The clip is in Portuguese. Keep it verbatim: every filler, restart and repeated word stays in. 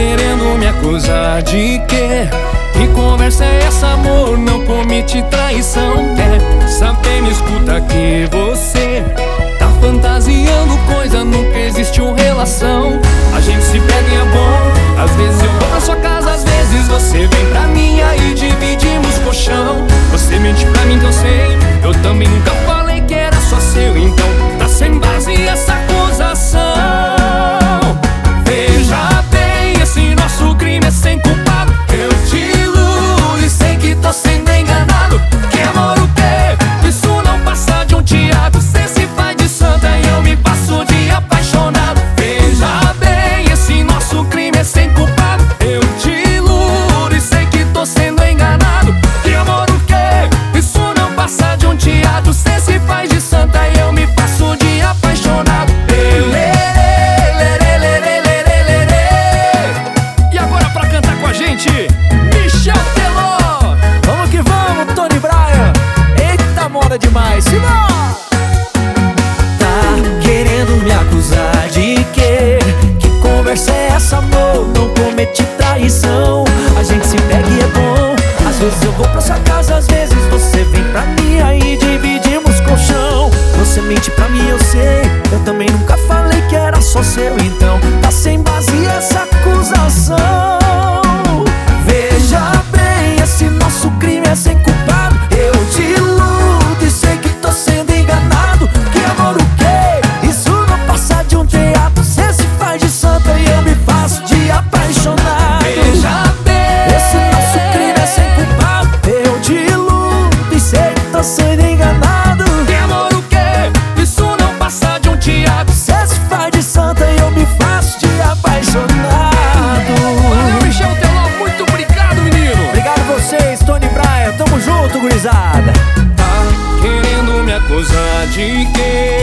querendo me acusar de quê? Que conversa é essa, amor? Não comete traição. É, sabe, me escuta que você tá fantasiando coisa, nunca existiu relação. A gente se pega e é bom. Às vezes eu vou pra sua casa, às vezes você vem pra minha e dividimos colchão. Você mente pra mim que eu sei, eu também nunca falei que era só seu. Então tá sem base essa acusação. Michel Teló, vamos que vamos, Tony e Bryan. Eita, moda demais, simbora! Tá querendo me acusar de quê? Que conversa é essa, amor? Não cometi traição. A gente se pega e é bom. Às vezes eu vou pra sua casa, às vezes você vem pra mim, aí dividimos colchão. Você mente pra mim, eu sei, eu também nunca falei que era só seu. Então tá sem base essa acusação. Tamo junto, gurizada. Tá querendo me acusar de quê?